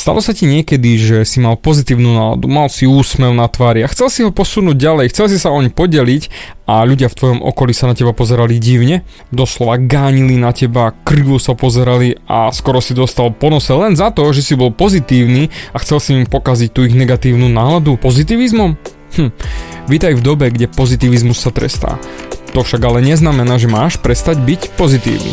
Stalo sa ti niekedy, že si mal pozitívnu náladu, mal si úsmev na tvári a chcel si ho posunúť ďalej, chcel si sa oň podeliť a ľudia v tvojom okolí sa na teba pozerali divne, doslova gánili na teba, krivo sa pozerali a skoro si dostal po nose len za to, že si bol pozitívny a chcel si im pokaziť tú ich negatívnu náladu pozitivizmom? Vítaj v dobe, kde pozitivizmus sa trestá. To však ale neznamená, že máš prestať byť pozitívny.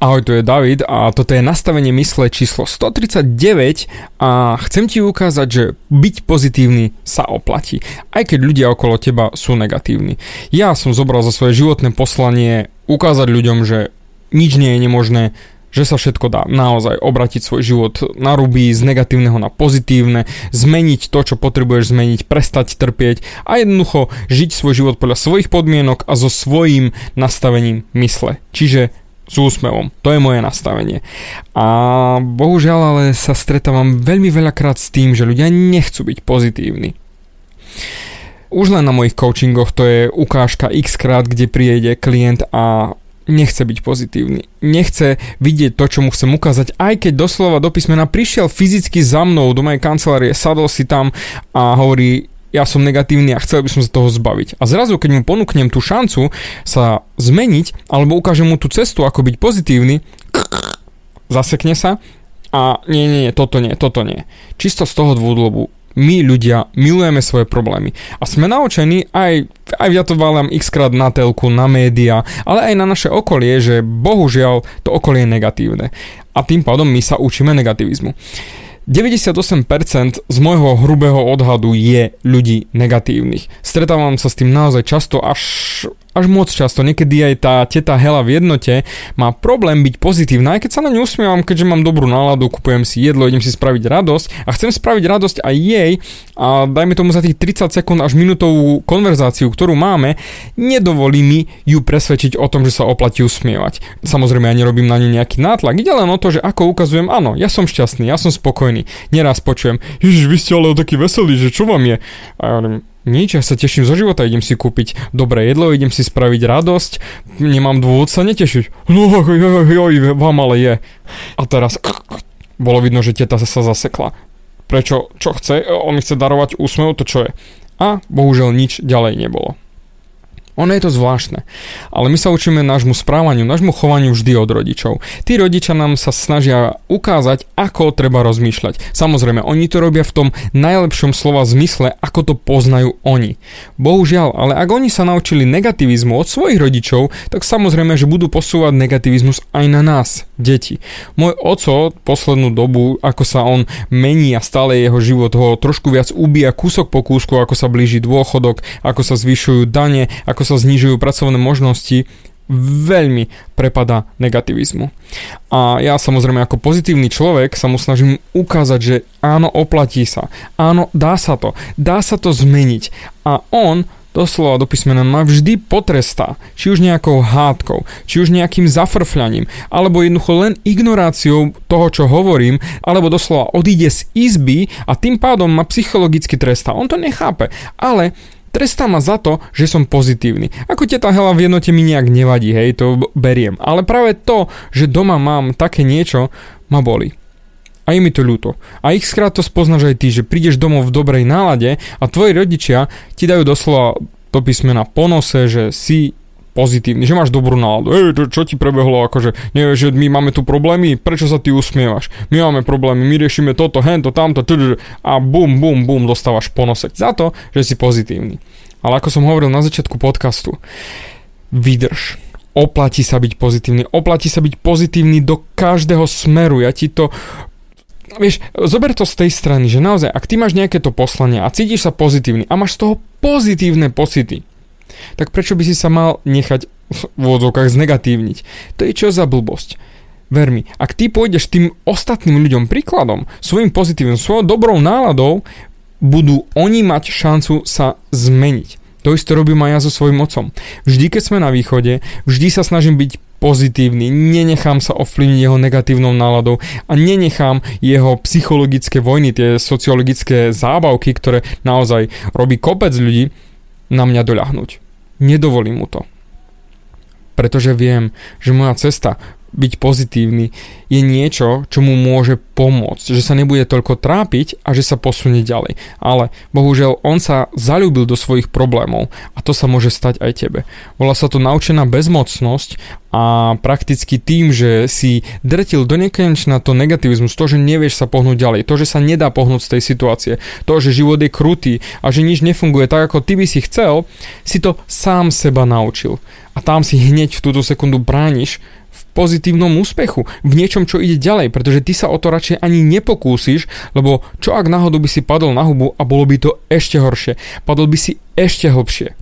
Ahoj, tu je David a toto je nastavenie mysle číslo 139 a chcem ti ukázať, že byť pozitívny sa oplatí, aj keď ľudia okolo teba sú negatívni. Ja som zobral za svoje životné poslanie ukázať ľuďom, že nič nie je nemožné, že sa všetko dá naozaj obratiť svoj život na ruby, z negatívneho na pozitívne, zmeniť to, čo potrebuješ zmeniť, prestať trpieť a jednoducho žiť svoj život podľa svojich podmienok a so svojím nastavením mysle. Čiže s úsmevom. To je moje nastavenie. A bohužiaľ ale sa stretávam veľmi veľakrát s tým, že ľudia nechcú byť pozitívni. Už len na mojich coachingoch to je ukážka x krát, kde príde klient a nechce byť pozitívny. Nechce vidieť to, čo mu chcem ukázať, aj keď doslova do písmena prišiel fyzicky za mnou do mojej kancelárie, sadol si tam a hovorí: ja som negatívny a chcel by som sa toho zbaviť. A zrazu, keď mu ponúknem tú šancu sa zmeniť, alebo ukážem mu tú cestu, ako byť pozitívny, zasekne sa a nie, toto nie. Čisto z toho dôvodu, my ľudia milujeme svoje problémy a sme naučení, aj ja to válam xkrát na telku, na médiá, ale aj na naše okolie, že bohužiaľ to okolie je negatívne a tým pádom my sa učíme negativizmu. 98% z môjho hrubého odhadu je ľudí negatívnych. Stretávam sa s tým naozaj často, až moc často. Niekedy aj tá teta Hela v Jednote má problém byť pozitívna, aj keď sa na ňu usmievam, keďže mám dobrú náladu, kupujem si jedlo, idem si spraviť radosť a chcem spraviť radosť aj jej a dajme tomu za tých 30 sekúnd až minútovú konverzáciu, ktorú máme, nedovolí mi ju presvedčiť o tom, že sa oplatí usmievať. Samozrejme, ja nerobím na ňu nejaký nátlak, ide len o to, že ako ukazujem, áno, ja som šťastný, ja som spokojný. Neraz počujem: Ježiš, vy ste ale taký veselý, že čo vám je? A ja hovorím: nič, ja sa teším zo života, idem si kúpiť dobré jedlo, idem si spraviť radosť, nemám dôvod sa netešiť. No, vám ale je. A teraz bolo vidno, že teta sa zasekla. Prečo? Čo chce? On mi chce darovať úsmev, to čo je? A bohužiaľ nič ďalej nebolo. Ono je to zvláštne, ale my sa učíme nášmu správaniu, nášmu chovaniu vždy od rodičov. Tí rodičia nám sa snažia ukázať, ako treba rozmýšľať. Samozrejme, oni to robia v tom najlepšom slova zmysle, ako to poznajú oni. Bohužiaľ, ale ak oni sa naučili negativizmu od svojich rodičov, tak samozrejme, že budú posúvať negativizmus aj na nás, deti. Môj oco poslednú dobu, ako sa on mení a stále jeho život ho trošku viac ubíja kúsok po kúsku, ako sa blíži dôchodok, ako sa zvyšujú dane, ako sa znižujú pracovné možnosti, veľmi prepadá negativizmu. A ja samozrejme ako pozitívny človek sa mu snažím ukázať, že áno, oplatí sa, áno, dá sa to zmeniť. A on doslova do písmena ma vždy potrestá, či už nejakou hádkou, či už nejakým zafrfľaním, alebo jednoducho len ignoráciou toho, čo hovorím, alebo doslova odíde z izby a tým pádom ma psychologicky trestá. On to nechápe, ale trestá ma za to, že som pozitívny. Ako teta Hela v Jednote mi nejak nevadí, hej, to beriem. Ale práve to, že doma mám také niečo, ma bolí. A je mi to ľúto. A xkrát to spoznáš aj ty, že prídeš domov v dobrej nálade a tvoji rodičia ti dajú doslova to písmena po nose, že si pozitívny, že máš dobrú náladu. Čo ti prebehlo, akože, nevieš, že my máme tu problémy, prečo sa ty usmievaš? My máme problémy, my riešime toto, hento, tamto, a bum, dostávaš ponosek za to, že si pozitívny. Ale ako som hovoril na začiatku podcastu, vydrž. Oplatí sa byť pozitívny. Oplatí sa byť pozitívny do každého smeru. Ja ti to... Vieš, zober to z tej strany, že naozaj, ak ty máš nejaké to poslanie a cítiš sa pozitívny a máš z toho pozitívne pocity, tak prečo by si sa mal nechať v úvodzovkách znegatívniť? To je čo za blbosť? Ver mi, ak ty pôjdeš tým ostatným ľuďom príkladom, svojim pozitívnym, svojou dobrou náladou, budú oni mať šancu sa zmeniť. To isté robím aj ja so svojím otcom. Vždy, keď sme na východe, vždy sa snažím byť pozitívny, nenechám sa ovplyvniť jeho negatívnou náladou a nenechám jeho psychologické vojny, tie sociologické zábavky, ktoré naozaj robí kopec ľudí, na mňa doľahnuť. Nedovolím mu to. Pretože viem, že moja cesta byť pozitívny je niečo, čo mu môže pomôcť, že sa nebude toľko trápiť a že sa posunie ďalej. Ale bohužiaľ on sa zaľúbil do svojich problémov a to sa môže stať aj tebe. Volá sa to naučená bezmocnosť a prakticky tým, že si drtil do nekonečna to negativizmus, to, že nevieš sa pohnúť ďalej, to, že sa nedá pohnúť z tej situácie, to, že život je krutý a že nič nefunguje tak, ako ty by si chcel, si to sám seba naučil. A tam si hneď v túto sekundu brániš v pozitívnom úspechu, v niečom, čo ide ďalej, pretože ty sa o to radšej ani nepokúsiš, lebo čo ak náhodou by si padol na hubu a bolo by to ešte horšie, padol by si ešte hlbšie.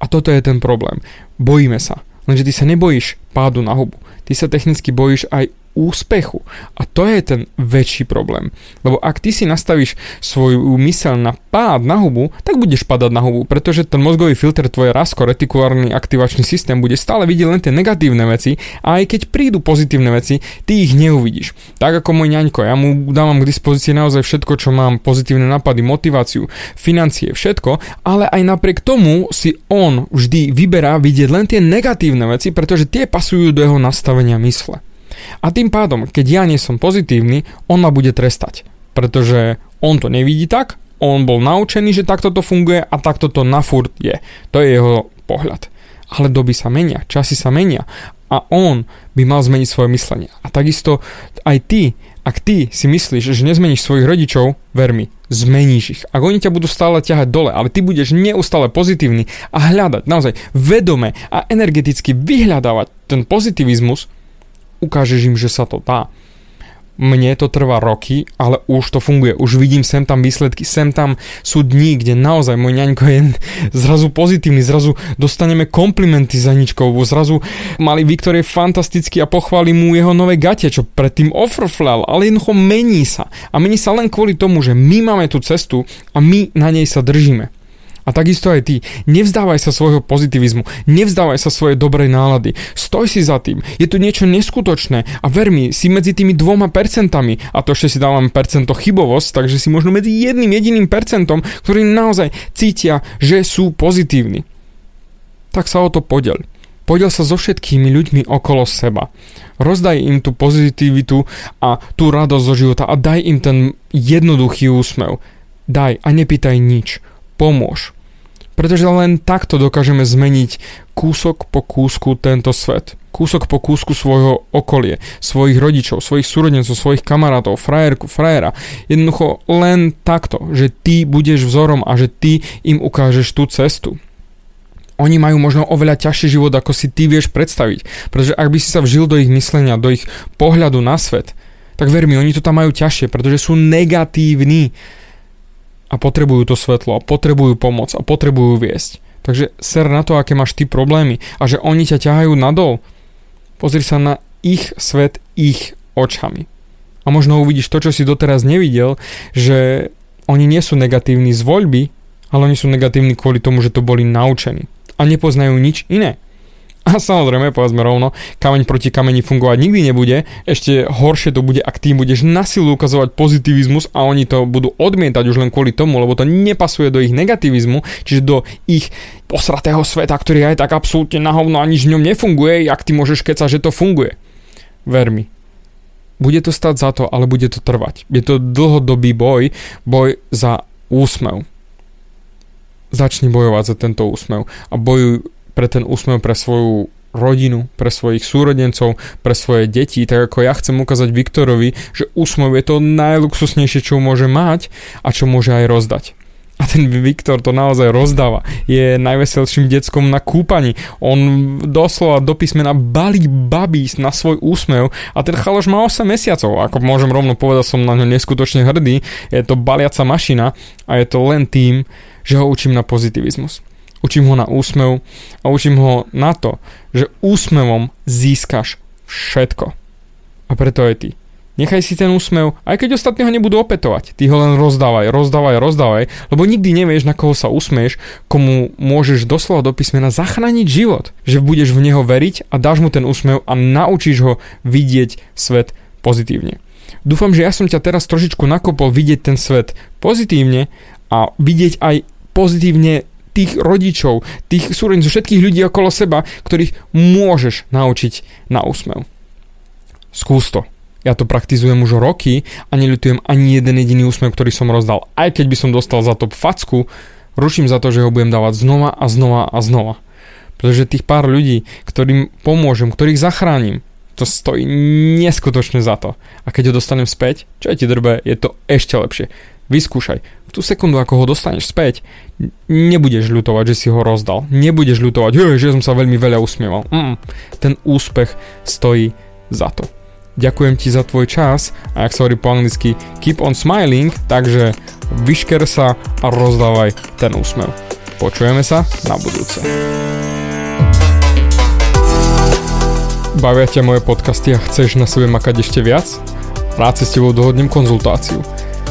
A toto je ten problém. Bojíme sa, lenže ty sa nebojíš pádu na hubu, ty sa technicky bojíš aj úspechu a to je ten väčší problém, lebo ak ty si nastavíš svoju myseľ na pád na hubu, tak budeš padať na hubu, pretože ten mozgový filter tvoje rasko-retikulárny aktivačný systém bude stále vidieť len tie negatívne veci a aj keď prídu pozitívne veci, ty ich neuvidíš. Tak ako môj ňaňko, ja mu dávam k dispozícii naozaj všetko, čo mám, pozitívne nápady, motiváciu, financie, všetko, ale aj napriek tomu si on vždy vyberá vidieť len tie negatívne veci, pretože tie pasujú do jeho nastavenia mysle. A tým pádom, keď ja nie som pozitívny, on ma bude trestať, pretože on to nevidí tak, on bol naučený, že takto to funguje a takto to na furt je. To je jeho pohľad. Ale doby sa menia, časy sa menia a on by mal zmeniť svoje myslenie. A takisto aj ty, ak ty si myslíš, že nezmeníš svojich rodičov, ver mi, zmeníš ich. Ak oni ťa budú stále ťahať dole, ale ty budeš neustále pozitívny a hľadať naozaj vedome a energeticky vyhľadávať ten pozitivizmus, ukážeš im, že sa to dá. Mne to trvá roky, ale už to funguje. Už vidím sem tam výsledky, sem tam sú dní, kde naozaj môj ňaňko je zrazu pozitívny, zrazu dostaneme komplimenty za Ničkovú, zrazu mali Viktor je fantastický a pochváli mu jeho nové gate, čo predtým ofrflal, ale jednoducho mení sa. A mení sa len kvôli tomu, že my máme tú cestu a my na nej sa držíme. A takisto aj ty. Nevzdávaj sa svojho pozitivizmu, nevzdávaj sa svojej dobrej nálady. Stoj si za tým. Je tu niečo neskutočné a ver mi, si medzi tými 2%, a to ešte si dávam percento chybovosť, takže si možno medzi 1% ktorí naozaj cítia, že sú pozitívni. Tak sa o to podeľ. Podeľ sa so všetkými ľuďmi okolo seba. Rozdaj im tú pozitivitu a tú radosť zo života a daj im ten jednoduchý úsmev. Daj a nepýtaj nič. Pomôž. Pretože len takto dokážeme zmeniť kúsok po kúsku tento svet. Kúsok po kúsku svojho okolie, svojich rodičov, svojich súrodencov, svojich kamarátov, frajerku, frajera. Jednoducho len takto, že ty budeš vzorom a že ty im ukážeš tú cestu. Oni majú možno oveľa ťažší život, ako si ty vieš predstaviť. Pretože ak by si sa vžil do ich myslenia, do ich pohľadu na svet, tak ver mi, oni to tam majú ťažšie, pretože sú negatívni. A potrebujú to svetlo, a potrebujú pomoc, a potrebujú viesť. Takže ser na to, aké máš ty problémy a že oni ťa ťahajú nadol. Pozri sa na ich svet ich očami. A možno uvidíš to, čo si doteraz nevidel, že oni nie sú negatívni z voľby, ale oni sú negatívni kvôli tomu, že to boli naučení. A nepoznajú nič iné. A samozrejme, povedzme rovno, kameň proti kameni fungovať nikdy nebude. Ešte horšie to bude, ak ty budeš na silu ukazovať pozitivizmus a oni to budú odmietať už len kvôli tomu, lebo to nepasuje do ich negativizmu, čiže do ich posratého sveta, ktorý aj tak absolútne na hovno a nič v ňom nefunguje, jak ty môžeš kecať, že to funguje. Ver mi. Bude to stať za to, ale bude to trvať. Je to dlhodobý boj za úsmev. Začni bojovať za tento úsmev a bojuj pre ten úsmev, pre svoju rodinu, pre svojich súrodencov, pre svoje deti, tak ako ja chcem ukázať Viktorovi, že úsmev je to najluxusnejšie, čo môže mať a čo môže aj rozdať. A a ten Viktor to naozaj rozdáva. Je najveselším deckom na kúpaní. On doslova do písmena balí babís na svoj úsmev a ten chaloš má 8 mesiacov. Ako môžem rovno povedať, som na ňo neskutočne hrdý. Je to baliaca mašina a je to len tým, že ho učím na pozitivizmus. Učím ho na úsmev a učím ho na to, že úsmevom získaš všetko. A preto aj ty. Nechaj si ten úsmev, aj keď ostatní ho nebudú opätovať. Ty ho len rozdávaj, lebo nikdy nevieš, na koho sa usmeješ, komu môžeš doslova do písmena zachrániť život. Že budeš v neho veriť a dáš mu ten úsmev a naučíš ho vidieť svet pozitívne. Dúfam, že ja som ťa teraz trošičku nakopol vidieť ten svet pozitívne a vidieť aj pozitívne tých rodičov, tých súrodencov, všetkých ľudí okolo seba, ktorých môžeš naučiť na úsmev. Skús to. Ja to praktizujem už roky a neľutujem ani jeden jediný úsmev, ktorý som rozdal. Aj keď by som dostal za to facku, ručím za to, že ho budem dávať znova. Pretože tých pár ľudí, ktorým pomôžem, ktorých zachránim, to stojí neskutočne za to. A keď ho dostanem späť, čo je ti drbe, je to ešte lepšie. Vyskúšaj. V tú sekundu, ako ho dostaneš späť, nebudeš ľutovať, že si ho rozdal. Nebudeš ľutovať, že som sa veľmi veľa usmieval. Ten úspech stojí za to. Ďakujem ti za tvoj čas a ak sa hovorí po anglicky, keep on smiling, takže vyšker sa a rozdávaj ten úsmev. Počujeme sa na budúce. Bavia ťa moje podcasty a chceš na sebe makať ešte viac? Rád si s tebou dohodnem konzultáciu.